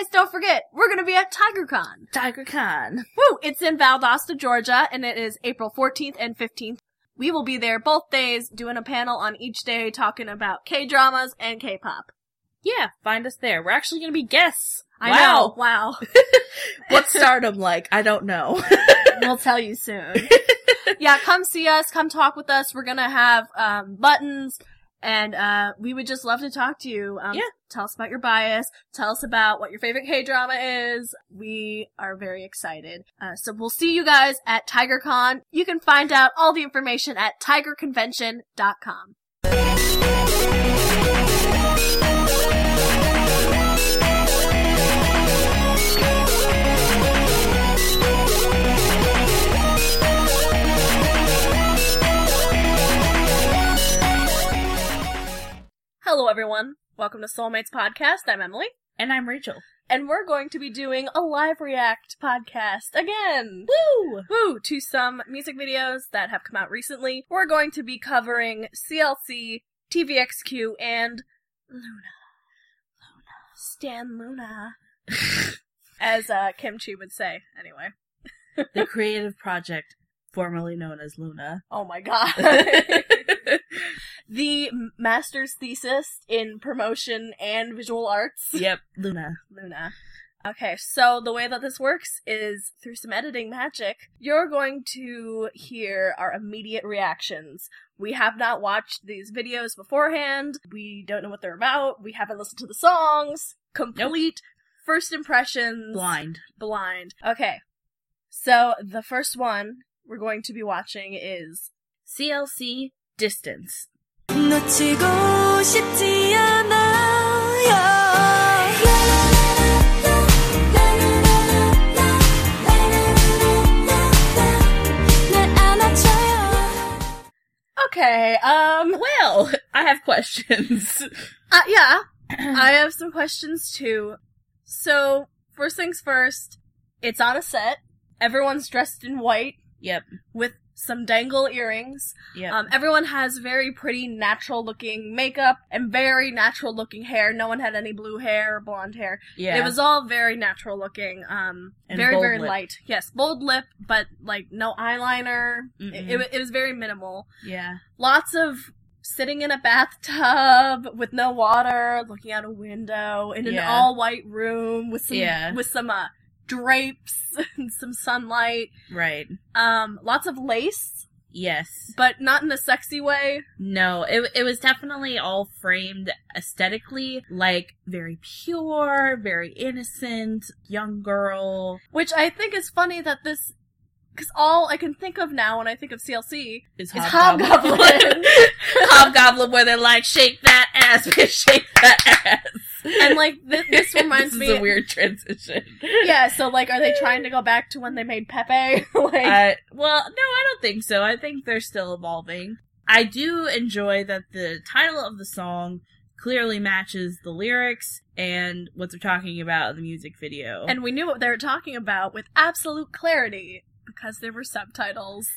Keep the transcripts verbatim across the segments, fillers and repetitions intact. guys, don't forget, we're going to be at TigerCon. TigerCon. Woo! It's in Valdosta, Georgia, and it is April fourteenth and fifteenth. We will be there both days, doing a panel on each day, talking about K-dramas and K-pop. Yeah, find us there. We're actually going to be guests. I wow. know. Wow. What's stardom like? I don't know. We'll tell you soon. Yeah, come see us. Come talk with us. We're going to have um buttons, and uh we would just love to talk to you. Um, yeah. Tell us about your bias. Tell us about what your favorite K-drama is. We are very excited. Uh, so we'll see you guys at TigerCon. You can find out all the information at Tiger Convention dot com. Hello, everyone. Welcome to Soulmates Podcast. I'm Emily. And I'm Rachel. And we're going to be doing a live react podcast again. Woo! Woo! To some music videos that have come out recently. We're going to be covering C L C, T V X Q, and Loona. Loona. Stan Loona. As uh, Kimchi would say, anyway. The creative project formerly known as Loona. Oh my god. The master's thesis in promotion and visual arts. Yep, Loona. Loona. Okay, so the way that this works is through some editing magic, you're going to hear our immediate reactions. We have not watched these videos beforehand. We don't know what they're about. We haven't listened to the songs. Complete nope. First impressions. Blind. Blind. Okay, so the first one we're going to be watching is C L C Distance. 놓치고 싶지 않아요. Okay, um, well, I have questions. Uh, yeah, I have some questions too. So, first things first, it's on a set. Everyone's dressed in white. Yep. With some dangle earrings. Yep. Um, everyone has very pretty, natural-looking makeup and very natural-looking hair. No one had any blue hair or blonde hair. Yeah. It was all very natural-looking. Um, and very, bold very lip. Light. Yes, bold lip, but, like, no eyeliner. It, it, it was very minimal. Yeah. Lots of sitting in a bathtub with no water, looking out a window, in an yeah. all-white room with some, yeah. with some, uh, drapes and some sunlight. Right. Um, lots of lace. Yes. But not in a sexy way. No, it it was definitely all framed aesthetically, like very pure, very innocent, young girl. Which I think is funny that this, because all I can think of now when I think of C L C is, is Hobgoblin. Hobgoblin. Hobgoblin, where they're like, shake that ass, bitch, shake that ass. And, like, th- this reminds me... This is me- a weird transition. Yeah, so, like, are they trying to go back to when they made Pepe? like- uh, well, no, I don't think so. I think they're still evolving. I do enjoy that the title of the song clearly matches the lyrics and what they're talking about in the music video. And we knew what they were talking about with absolute clarity because there were subtitles.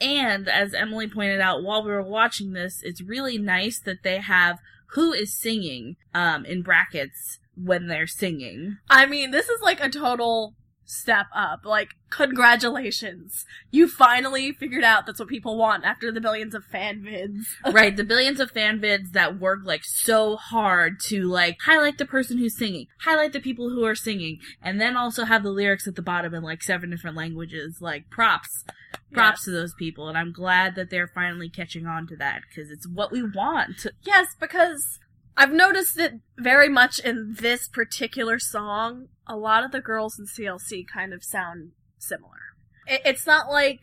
And, as Emily pointed out, while we were watching this, it's really nice that they have... Who is singing, um, in brackets when they're singing. I mean, this is like a total step up. Like, congratulations. You finally figured out that's what people want after the billions of fan vids. Right, the billions of fan vids that work, like, so hard to, like, highlight the person who's singing, highlight the people who are singing, and then also have the lyrics at the bottom in, like, seven different languages. Like, props. Props yes. to those people, and I'm glad that they're finally catching on to that, because it's what we want. Yes, because I've noticed it very much in this particular song. A lot of the girls in C L C kind of sound similar. It, it's not like,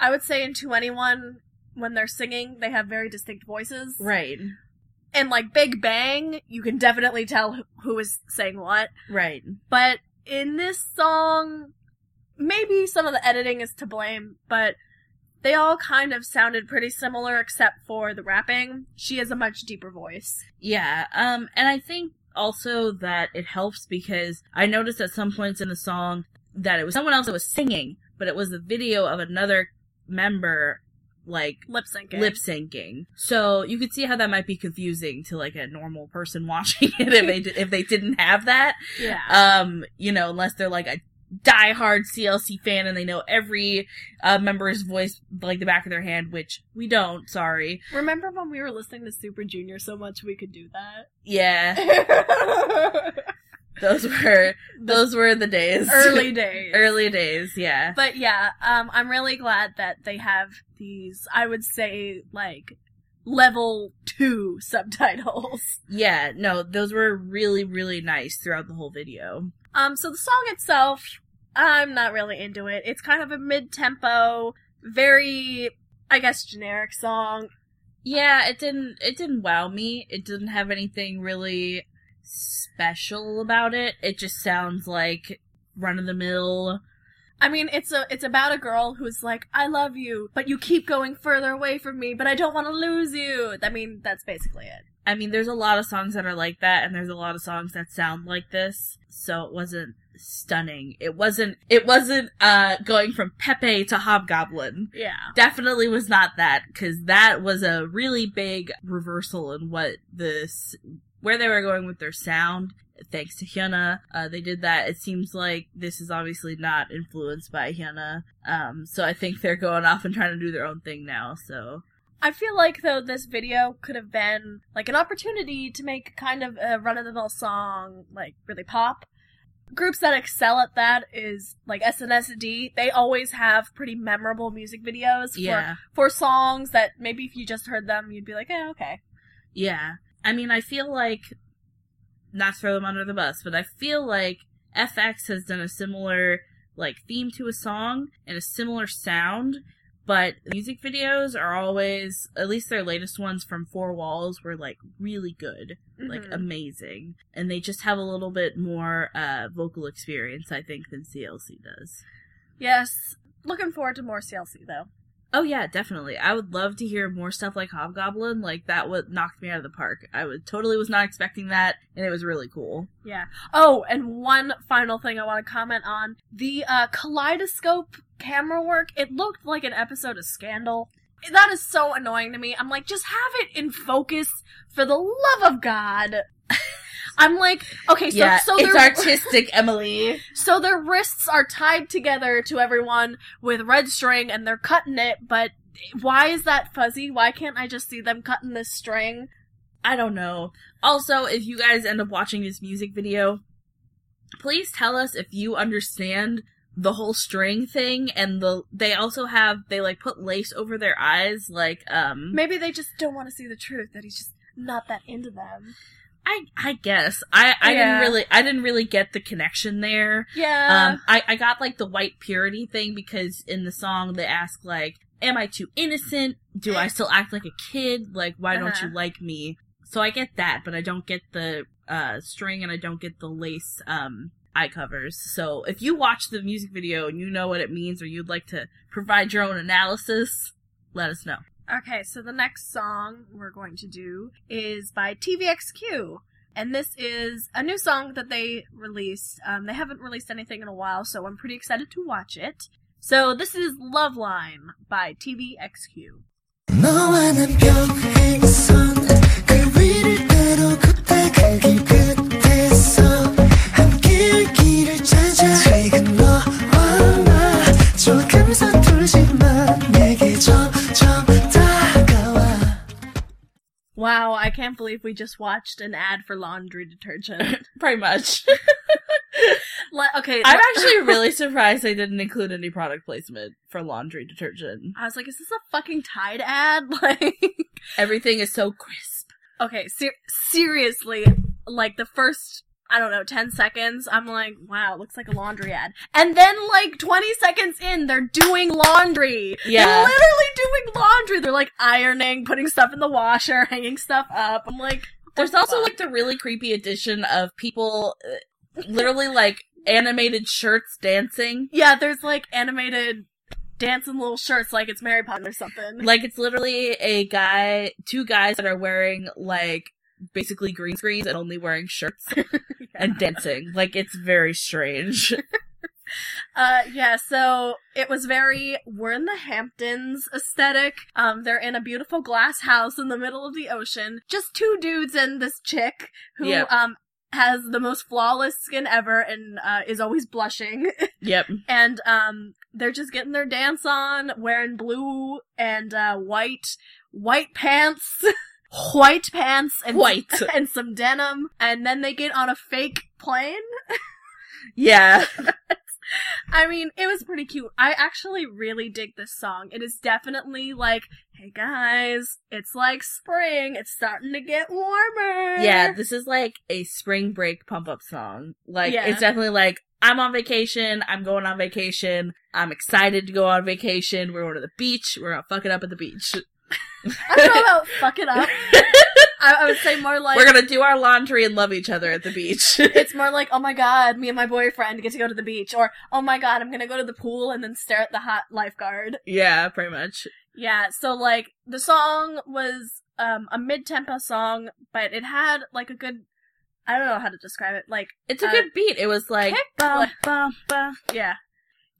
I would say in two anyone, when they're singing, they have very distinct voices. Right. And like Big Bang, you can definitely tell who, who is saying what. Right. But in this song... Maybe some of the editing is to blame, but they all kind of sounded pretty similar except for the rapping. She has a much deeper voice. Yeah, um, and I think also that it helps because I noticed at some points in the song that it was someone else that was singing, but it was the video of another member like lip syncing. Lip syncing. So you could see how that might be confusing to like a normal person watching it if they did, if they didn't have that. Yeah. Um. You know, unless they're like a diehard C L C fan and they know every uh, member's voice like the back of their hand, which we don't. Sorry. Remember when we were listening to Super Junior so much we could do that? Yeah. Those were those were the days. Early days. Early days, yeah. But yeah, um, I'm really glad that they have these, I would say, like, level two subtitles. Yeah, no, those were really, really nice throughout the whole video. Um, so the song itself, I'm not really into it. It's kind of a mid-tempo, very, I guess, generic song. Yeah, it didn't, it didn't wow me. It didn't have anything really special about it. It just sounds like run-of-the-mill. I mean, it's a it's about a girl who's like, I love you, but you keep going further away from me, but I don't want to lose you. I mean, that's basically it. I mean, there's a lot of songs that are like that, and there's a lot of songs that sound like this, so it wasn't stunning. It wasn't, it wasn't uh, going from Pepe to Hobgoblin. Yeah. Definitely was not that, because that was a really big reversal in what this... where they were going with their sound, thanks to Hyuna. Uh, they did that. It seems like this is obviously not influenced by Hyuna. Um, so I think they're going off and trying to do their own thing now, so. I feel like, though, this video could have been, like, an opportunity to make kind of a run-of-the-mill song, like, really pop. Groups that excel at that is, like, S N S D. They always have pretty memorable music videos for, yeah. for songs that maybe if you just heard them, you'd be like, eh, okay. Yeah. I mean, I feel like, not to throw them under the bus, but I feel like F X has done a similar, like, theme to a song and a similar sound, but music videos are always, at least their latest ones from Four Walls, were, like, really good, mm-hmm. like, amazing. And they just have a little bit more uh, vocal experience, I think, than C L C does. Yes. Looking forward to more C L C, though. Oh, yeah, definitely. I would love to hear more stuff like Hobgoblin. Like, that would knock me out of the park. I would, totally was not expecting that, and it was really cool. Yeah. Oh, and one final thing I want to comment on. The uh, kaleidoscope camera work, it looked like an episode of Scandal. That is so annoying to me. I'm like, just have it in focus for the love of God. I'm like, okay, so... Yeah, so it's artistic, Emily. So their wrists are tied together to everyone with red string, and they're cutting it, but why is that fuzzy? Why can't I just see them cutting this string? I don't know. Also, if you guys end up watching this music video, please tell us if you understand the whole string thing, and the they also have, they, like, put lace over their eyes, like, um... Maybe they just don't want to see the truth, that he's just not that into them. I I guess. I, I yeah. didn't really I didn't really get the connection there. Yeah. Um I, I got like the white purity thing because in the song they ask like, am I too innocent? Do I still act like a kid? Like why uh-huh. don't you like me? So I get that, but I don't get the uh string and I don't get the lace um eye covers. So if you watch the music video and you know what it means or you'd like to provide your own analysis, let us know. Okay, so the next song we're going to do is by T V X Q, and this is a new song that they released. Um, they haven't released anything in a while, so I'm pretty excited to watch it. So this is Love Line by T V X Q. Wow, I can't believe we just watched an ad for laundry detergent. Pretty much. Like, okay, I'm actually really surprised they didn't include any product placement for laundry detergent. I was like, is this a fucking Tide ad? Like, everything is so crisp. Okay, ser- seriously, like the first, I don't know, ten seconds, I'm like, wow, it looks like a laundry ad. And then, like, twenty seconds in, they're doing laundry. Yeah. They're literally doing laundry. They're, like, ironing, putting stuff in the washer, hanging stuff up. I'm like, there's also, fuck? like, the really creepy addition of people uh, literally, like, animated shirts dancing. Yeah, there's, like, animated dancing little shirts like it's Mary Poppins or something. Like, it's literally a guy, two guys that are wearing, like, basically green screens and only wearing shirts yeah. and dancing. Like, it's very strange. Uh, yeah, so it was very we're in the Hamptons aesthetic. Um, they're in a beautiful glass house in the middle of the ocean. Just two dudes and this chick who yep. um has the most flawless skin ever and uh, is always blushing. Yep. And um, they're just getting their dance on, wearing blue and uh, white, white pants. White pants and, White. and some denim, and then they get on a fake plane. Yeah. I mean, it was pretty cute. I actually really dig this song. It is definitely like, hey guys, it's like spring, it's starting to get warmer. Yeah, this is like a spring break pump-up song. Like, yeah. It's definitely like, I'm on vacation, I'm going on vacation, I'm excited to go on vacation, we're going to the beach, we're gonna fuck it up at the beach. I don't know about fuck it up. I, I would say more like we're gonna do our laundry and love each other at the beach. It's more like, oh my god, me and my boyfriend get to go to the beach, or oh my god, I'm gonna go to the pool and then stare at the hot lifeguard. Yeah, pretty much. Yeah, so like the song was um, a mid-tempo song, but it had like a good, I don't know how to describe it. Like it's a uh, good beat. It was like ba, ba, ba. Yeah.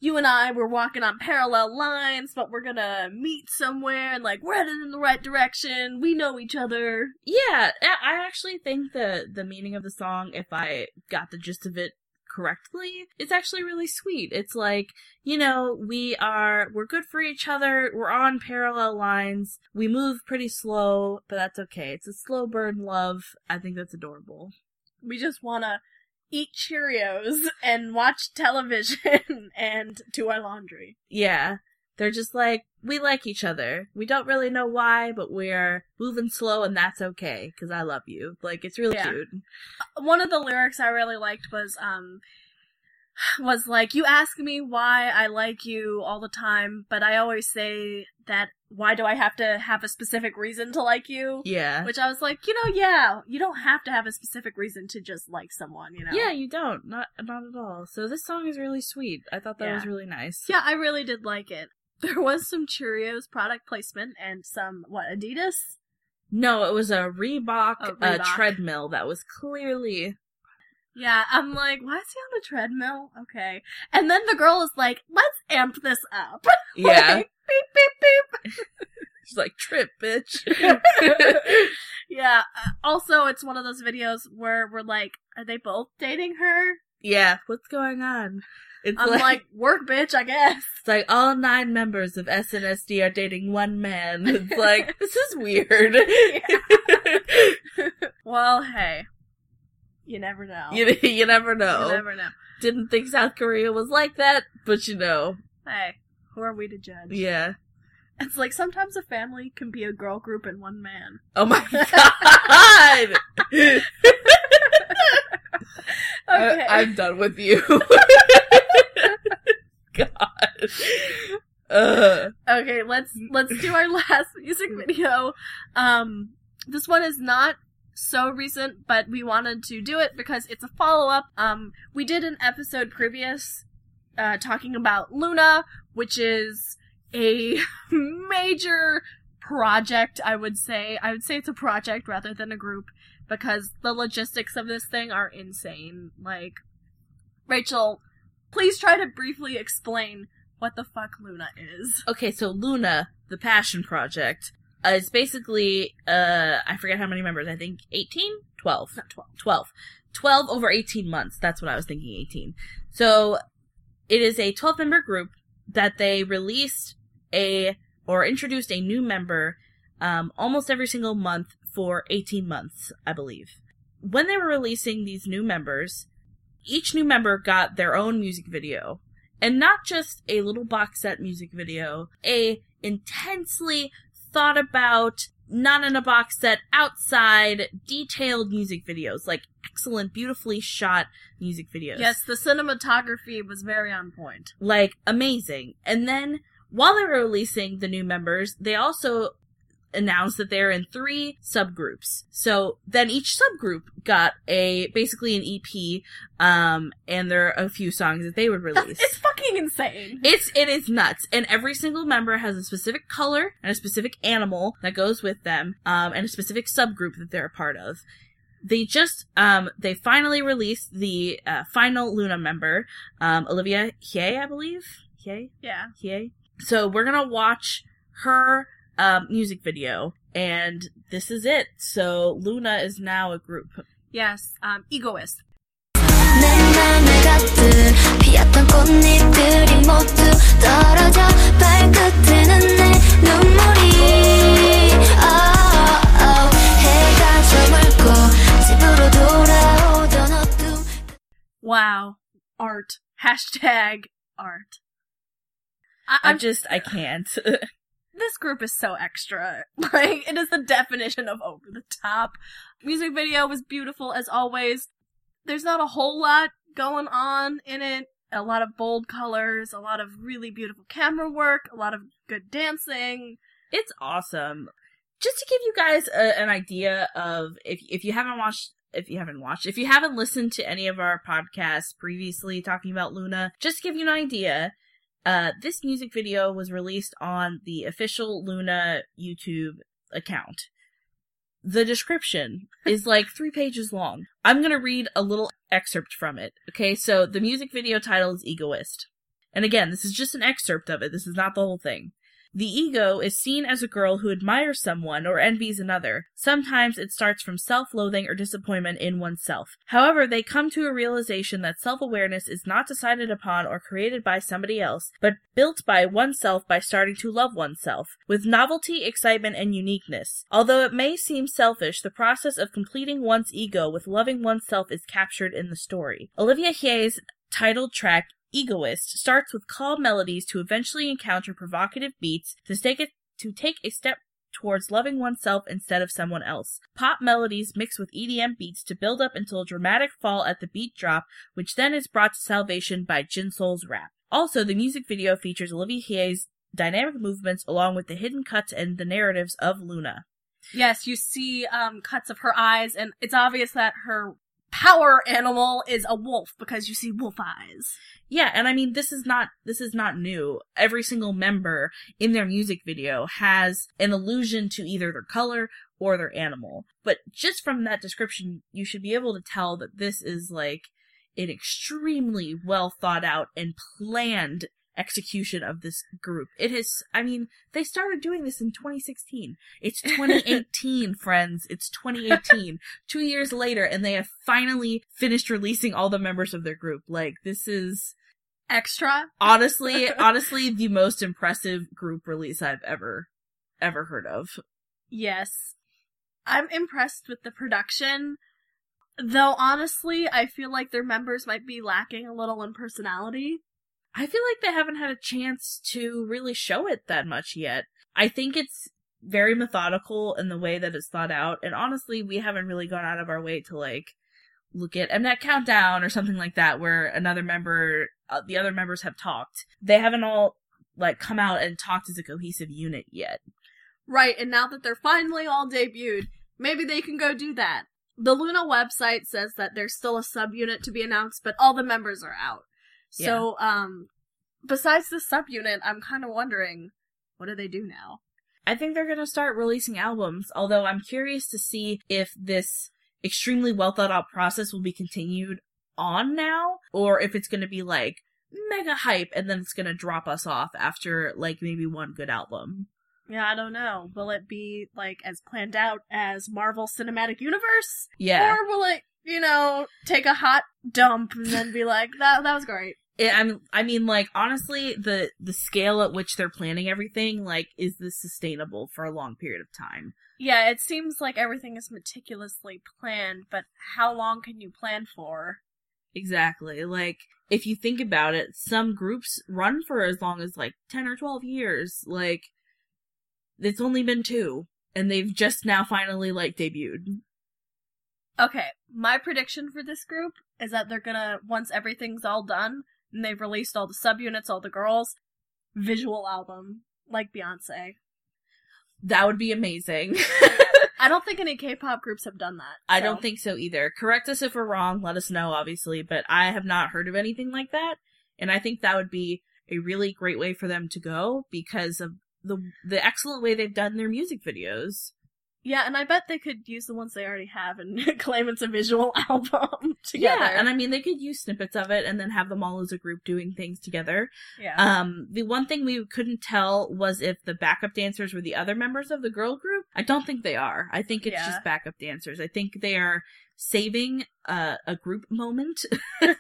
You and I were walking on parallel lines, but we're gonna meet somewhere, and, like, we're headed in the right direction, we know each other. Yeah, I actually think the, the meaning of the song, if I got the gist of it correctly, it's actually really sweet. It's like, you know, we are, we're good for each other, we're on parallel lines, we move pretty slow, but that's okay. It's a slow burn love. I think that's adorable. We just wanna eat Cheerios and watch television and do our laundry. Yeah. They're just like, we like each other. We don't really know why, but we're moving slow and that's okay, because I love you. Like, it's really yeah. cute. One of the lyrics I really liked was, um, was like, you ask me why I like you all the time, but I always say that why do I have to have a specific reason to like you? Yeah. Which I was like, you know, yeah, you don't have to have a specific reason to just like someone, you know? Yeah, you don't. Not not at all. So this song is really sweet. I thought that yeah. was really nice. Yeah, I really did like it. There was some Cheerios product placement and some, what, Adidas? No, it was a Reebok, oh, Reebok. Uh, treadmill that was clearly... Yeah, I'm like, why is he on a treadmill? Okay. And then the girl is like, let's amp this up. Yeah. Like, beep, beep, beep. She's like, trip, bitch. Yeah. Also, it's one of those videos where we're like, are they both dating her? Yeah. What's going on? It's I'm like, like, work, bitch, I guess. It's like, all nine members of S N S D are dating one man. It's like, this is weird. Yeah. Well, hey. You never know. You, you never know. You never know. Didn't think South Korea was like that, but you know. Hey, who are we to judge? Yeah. It's like, sometimes a family can be a girl group and one man. Oh my god! Okay. I, I'm done with you. God. Uh. Okay, let's let's do our last music video. Um, this one is not so recent, but we wanted to do it because it's a follow-up. Um, we did an episode previous uh, talking about LOONA, which is a major project, I would say. I would say it's a project rather than a group because the logistics of this thing are insane. Like, Rachel, please try to briefly explain what the fuck LOONA is. Okay, so LOONA, the passion project... Uh, it's basically, uh, I forget how many members, I think eighteen? twelve. Not twelve. twelve. twelve over eighteen months, that's what I was thinking, eighteen. So, it is a twelve-member group that they released a, or introduced a new member, um, almost every single month for eighteen months, I believe. When they were releasing these new members, each new member got their own music video. And not just a little box set music video, a intensely thought about, not in a box set, outside, detailed music videos. Like, excellent, beautifully shot music videos. Yes, the cinematography was very on point. Like, amazing. And then, while they were releasing the new members, they also announced that they're in three subgroups. So, then each subgroup got a, basically an E P, um, and there are a few songs that they would release. That's, it's fucking insane. It's, it is nuts. And every single member has a specific color and a specific animal that goes with them, um, and a specific subgroup that they're a part of. they just, um, they finally released the uh, final LOONA member, um, Olivia Hye, I believe. Hye? Yeah. Hye. So we're going to watch her um, music video, and this is it. So LOONA is now a group. Yes, um, Egoist. Wow. Art. Hashtag art. I- I'm I just, I can't. This group is so extra. Like, it is the definition of over the top. Music video was beautiful as always. There's not a whole lot going on in it. A lot of bold colors, a lot of really beautiful camera work, a lot of good dancing. It's awesome. Just to give you guys a, an idea of, if if you haven't watched, if you haven't watched, if you haven't listened to any of our podcasts previously talking about LOONA, just to give you an idea, uh, this music video was released on the official LOONA YouTube account. The description is like three pages long. I'm going to read a little excerpt from it. Okay, so the music video title is Egoist. And again, this is just an excerpt of it. This is not the whole thing. The ego is seen as a girl who admires someone or envies another. Sometimes it starts from self-loathing or disappointment in oneself. However, they come to a realization that self-awareness is not decided upon or created by somebody else, but built by oneself by starting to love oneself, with novelty, excitement, and uniqueness. Although it may seem selfish, the process of completing one's ego with loving oneself is captured in the story. Olivia Hye's title track, Egoist, starts with calm melodies to eventually encounter provocative beats to take a, to take a step towards loving oneself instead of someone else. Pop melodies mixed with E D M beats to build up until a dramatic fall at the beat drop, which then is brought to salvation by Jinsoul's rap. Also, the music video features Olivia Hye's dynamic movements along with the hidden cuts and the narratives of LOONA. Yes, you see um, cuts of her eyes, and it's obvious that her power animal is a wolf because you see wolf eyes. Yeah, and I mean, this is not this is not new. Every single member in their music video has an allusion to either their color or their animal. But just from that description, you should be able to tell that this is like an extremely well thought out and planned execution of this group. It has, I mean, they started doing this in twenty sixteen. It's twenty eighteen, friends. It's twenty eighteen. Two years later, and they have finally finished releasing all the members of their group. Like, this is extra. Honestly, honestly, the most impressive group release I've ever, ever heard of. Yes. I'm impressed with the production. Though, honestly, I feel like their members might be lacking a little in personality. I feel like they haven't had a chance to really show it that much yet. I think it's very methodical in the way that it's thought out, and honestly, we haven't really gone out of our way to, like, look at Mnet Countdown or something like that, where another member, uh, the other members have talked. They haven't all, like, come out and talked as a cohesive unit yet. Right, and now that they're finally all debuted, maybe they can go do that. The LOONA website says that there's still a subunit to be announced, but all the members are out. So, yeah. um, besides the subunit, I'm kind of wondering, what do they do now? I think they're going to start releasing albums, although I'm curious to see if this extremely well-thought-out process will be continued on now, or if it's going to be, like, mega hype, and then it's going to drop us off after, like, maybe one good album. Yeah, I don't know. Will it be, like, as planned out as Marvel Cinematic Universe? Yeah. Or will it, you know, take a hot dump and then be like, that that was great. I mean, I mean, like, honestly, the, the scale at which they're planning everything, like, is this sustainable for a long period of time? Yeah, it seems like everything is meticulously planned, but how long can you plan for? Exactly. Like, if you think about it, some groups run for as long as, like, ten or twelve years. Like, it's only been two, and they've just now finally, like, debuted. Okay, my prediction for this group is that they're gonna, once everything's all done, and they've released all the subunits, all the girls, visual album, like Beyonce. That would be amazing. I don't think any K-pop groups have done that. So. I don't think so either. Correct us if we're wrong, let us know, obviously, but I have not heard of anything like that, and I think that would be a really great way for them to go because of the the excellent way they've done their music videos. Yeah, and I bet they could use the ones they already have and claim it's a visual album together. Yeah, and I mean, they could use snippets of it and then have them all as a group doing things together. Yeah. Um, the one thing we couldn't tell was if the backup dancers were the other members of the girl group. I don't think they are. I think it's yeah. just backup dancers. I think they are saving uh, a group moment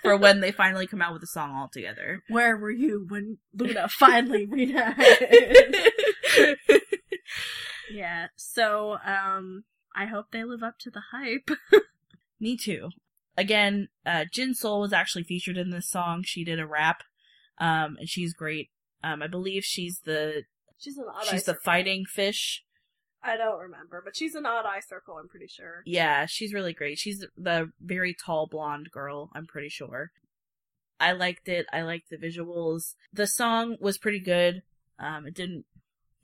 for when they finally come out with a song all together. Where were you when Loona finally reunited? Yeah, so um, I hope they live up to the hype. Me too. Again, uh, Jinsoul was actually featured in this song. She did a rap, um, and she's great. Um, I believe she's the she's an odd she's eye the circle. Fighting fish. I don't remember, but she's an odd eye circle. I'm pretty sure. Yeah, she's really great. She's the very tall blonde girl. I'm pretty sure. I liked it. I liked the visuals. The song was pretty good. Um, it didn't.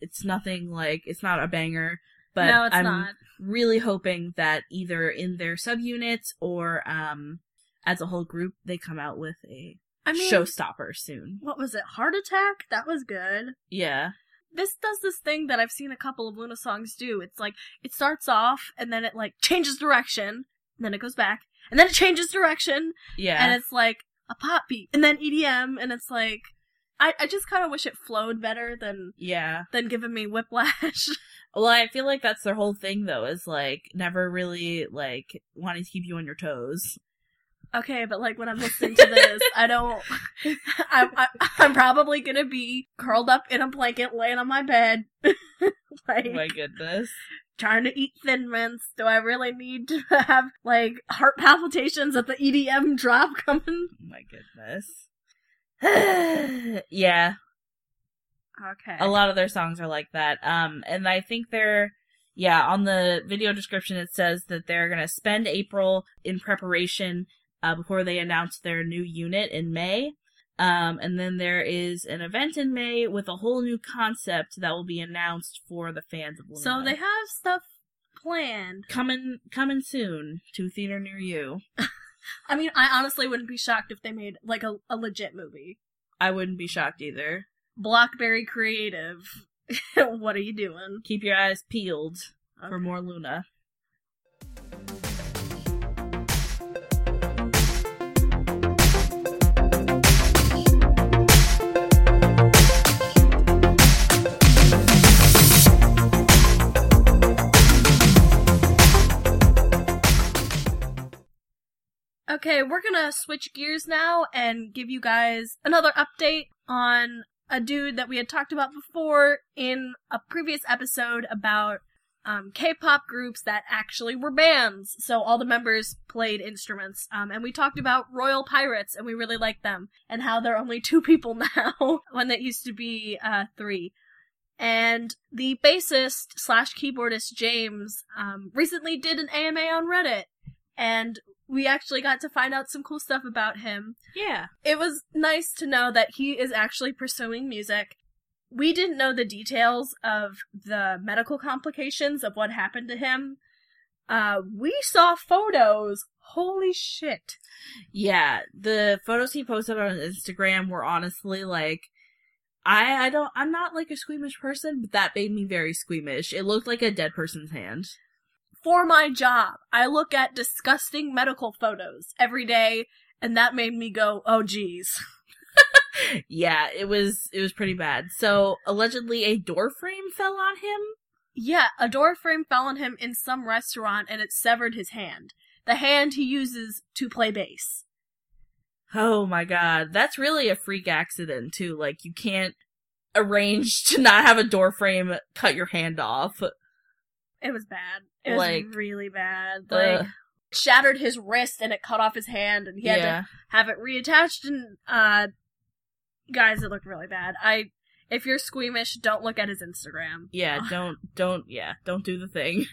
It's nothing like, it's not a banger, but no, it's I'm not. really hoping that either in their subunits or um, as a whole group, they come out with a I mean, showstopper soon. What was it? Heart Attack? That was good. Yeah. This does this thing that I've seen a couple of Loona songs do. It's like, it starts off and then it like changes direction, and then it goes back, and then it changes direction. Yeah. And it's like a pop beat, and then E D M, and it's like... I, I just kind of wish it flowed better than yeah than giving me whiplash. Well, I feel like that's their whole thing, though, is, like, never really, like, wanting to keep you on your toes. Okay, but, like, when I'm listening to this, I don't... I, I, I'm probably gonna be curled up in a blanket, laying on my bed. Like, oh, my goodness. Trying to eat Thin Mints. Do I really need to have, like, heart palpitations at the E D M drop coming? Oh, my goodness. Yeah. Okay. A lot of their songs are like that. Um, and I think they're, yeah, on the video description it says that they're going to spend April in preparation uh, before they announce their new unit in May. Um, and then there is an event in May with a whole new concept that will be announced for the fans of LOONA. So they have stuff planned. Coming, coming soon to a theater near you. I mean, I honestly wouldn't be shocked if they made, like, a, a legit movie. I wouldn't be shocked either. Blockberry Creative. What are you doing? Keep your eyes peeled okay. for more Loona. Okay, we're gonna switch gears now and give you guys another update on a dude that we had talked about before in a previous episode about um, K-pop groups that actually were bands. So all the members played instruments. Um, and we talked about Royal Pirates, and we really liked them, and how they're only two people now when that used to be uh, three. And the bassist slash keyboardist James um, recently did an A M A on Reddit, and we actually got to find out some cool stuff about him. Yeah. It was nice to know that he is actually pursuing music. We didn't know the details of the medical complications of what happened to him. Uh, we saw photos. Holy shit. Yeah. The photos he posted on Instagram were honestly like, I, I don't, I'm not like a squeamish person, but that made me very squeamish. It looked like a dead person's hand. For my job, I look at disgusting medical photos every day, and that made me go, oh, geez. Yeah, it was it was pretty bad. So, allegedly, a door frame fell on him? Yeah, a door frame fell on him in some restaurant, and it severed his hand. The hand he uses to play bass. Oh, my God. That's really a freak accident, too. Like, you can't arrange to not have a door frame cut your hand off. It was bad. It like, was really bad. Like, uh, shattered his wrist and it cut off his hand, and he had yeah. to have it reattached. And uh, guys, it looked really bad. I, if you're squeamish, don't look at his Instagram. Yeah, don't, don't, yeah, don't do the thing.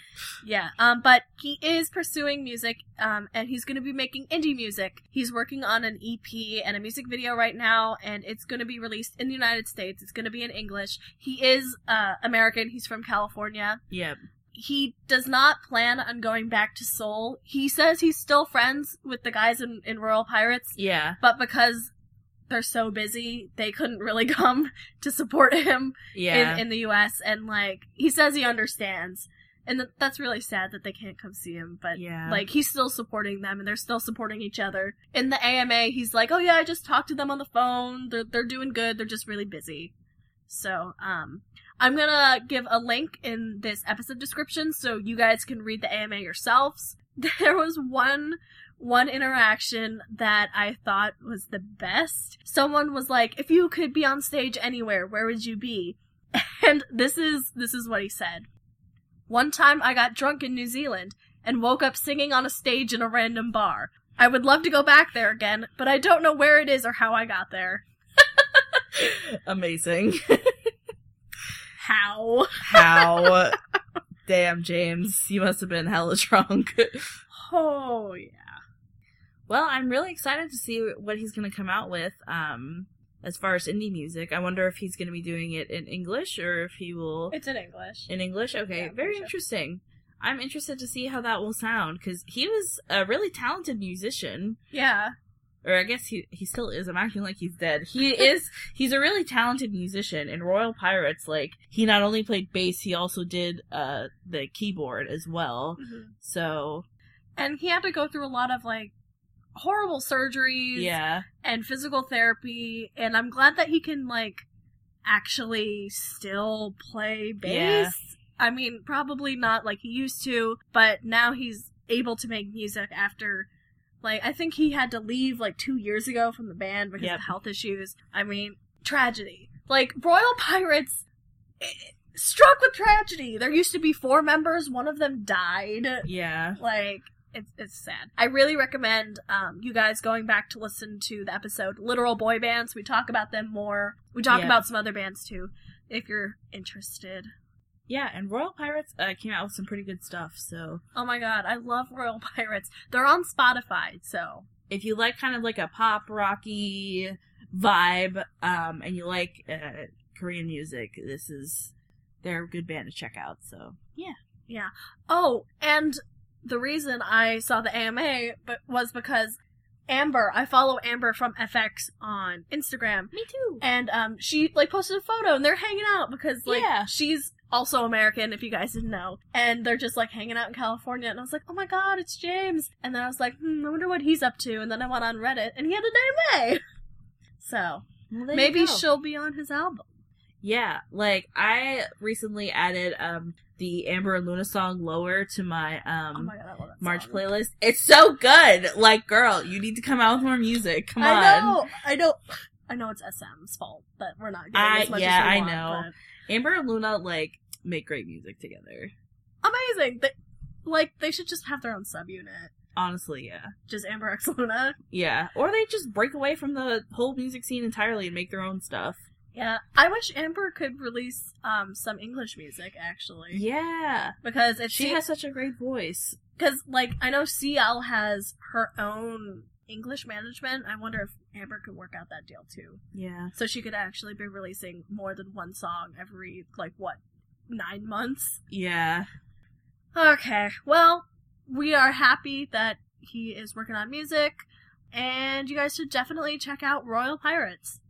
Yeah, um, but he is pursuing music, um, and he's going to be making indie music. He's working on an E P and a music video right now, and it's going to be released in the United States. It's going to be in English. He is uh, American. He's from California. Yep. He does not plan on going back to Seoul. He says he's still friends with the guys in, in Royal Pirates. Yeah. But because they're so busy, they couldn't really come to support him yeah. in, in the U S. And, like, he says he understands. And th- that's really sad that they can't come see him, but, yeah. like, he's still supporting them, and they're still supporting each other. In the A M A, he's like, oh, yeah, I just talked to them on the phone. They're they're doing good. They're just really busy. So, um, I'm gonna give a link in this episode description so you guys can read the A M A yourselves. There was one... One interaction that I thought was the best. Someone was like, if you could be on stage anywhere, where would you be? And this is this is what he said. One time I got drunk in New Zealand and woke up singing on a stage in a random bar. I would love to go back there again, but I don't know where it is or how I got there. Amazing. How? How? Damn, James. You must have been hella drunk. Oh, yeah. Well, I'm really excited to see what he's going to come out with um, as far as indie music. I wonder if he's going to be doing it in English or if he will... It's in English. In English? Okay. Yeah, very interesting. Sure. I'm interested to see how that will sound, because he was a really talented musician. Yeah. Or I guess he he still is. I'm acting like he's dead. He is... He's a really talented musician. In Royal Pirates, like, he not only played bass, he also did uh, the keyboard as well. Mm-hmm. So... And he had to go through a lot of, like, horrible surgeries yeah. and physical therapy, and I'm glad that he can, like, actually still play bass. Yeah. I mean, probably not like he used to, but now he's able to make music after, like, I think he had to leave, like, two years ago from the band because yep. of health issues. I mean, tragedy. Like, Royal Pirates... It, struck with tragedy. There used to be four members. One of them died. Yeah. Like, it's it's sad. I really recommend um, you guys going back to listen to the episode Literal Boy Bands. We talk about them more. We talk yeah. about some other bands, too, if you're interested. Yeah, and Royal Pirates uh, came out with some pretty good stuff, so... Oh my god, I love Royal Pirates. They're on Spotify, so... If you like kind of like a pop, rocky vibe, um, and you like uh, Korean music, this is... They're a good band to check out, so... Yeah. Yeah. Oh, and the reason I saw the A M A but was because Amber, I follow Amber from F X on Instagram. Me too! And um, she, like, posted a photo, and they're hanging out because, like, yeah. she's also American, if you guys didn't know. And they're just, like, hanging out in California, and I was like, oh my god, it's James! And then I was like, hmm, I wonder what he's up to, and then I went on Reddit, and he had an A M A! So, well, maybe she'll be on his album. Yeah, like, I recently added um, the Amber and Loona song Lower to my, um, oh my God, I love that March song. Playlist. It's so good! Like, girl, you need to come out with more music. Come on. I know! I know I know it's S M's fault, but we're not getting I, as much yeah, as we want. Yeah, I know. But... Amber and Loona, like, make great music together. Amazing! They, like, they should just have their own subunit. Honestly, yeah. Just Amber X Loona? Yeah. Or they just break away from the whole music scene entirely and make their own stuff. Yeah, I wish Amber could release um, some English music, actually. Yeah. Because if she... She has such a great voice. Because, like, I know C L has her own English management. I wonder if Amber could work out that deal, too. Yeah. So she could actually be releasing more than one song every, like, what, nine months? Yeah. Okay, well, we are happy that he is working on music, and you guys should definitely check out Royal Pirates.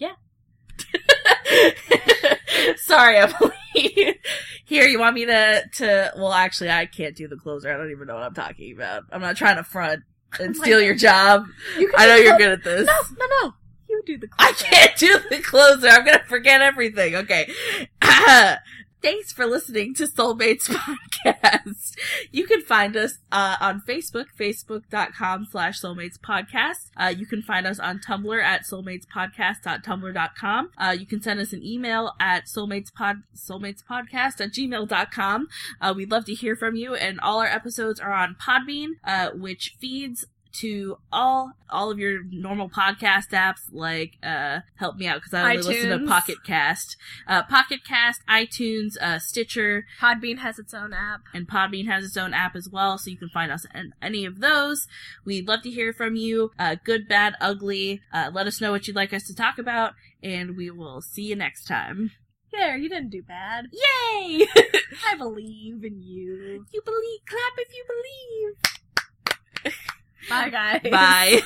Yeah. Sorry, Emily. Here, you want me to, to... Well, actually, I can't do the closer. I don't even know what I'm talking about. I'm not trying to front and oh steal God. Your job. You I know you're clo- good at this. No, no, no. You do the closer. I can't do the closer. I'm going to forget everything. Okay. Uh, thanks for listening to Soulmates Podcast. You can find us uh, on Facebook, facebook.com slash Soulmates Podcast. Uh, you can find us on Tumblr at soulmatespodcast dot tumblr dot com. Uh, you can send us an email at soulmatespodcast at gmail dot com. Uh, we'd love to hear from you, and all our episodes are on Podbean, uh, which feeds to all all of your normal podcast apps, like, uh, help me out, because I only iTunes. Listen to Pocket Cast. Uh, Pocket Cast, iTunes, uh, Stitcher. Podbean has its own app. And Podbean has its own app as well, so you can find us in any of those. We'd love to hear from you, uh, good, bad, ugly. Uh, let us know what you'd like us to talk about, and we will see you next time. There, you didn't do bad. Yay! I believe in you. You believe, clap if you believe. Bye, guys. Bye.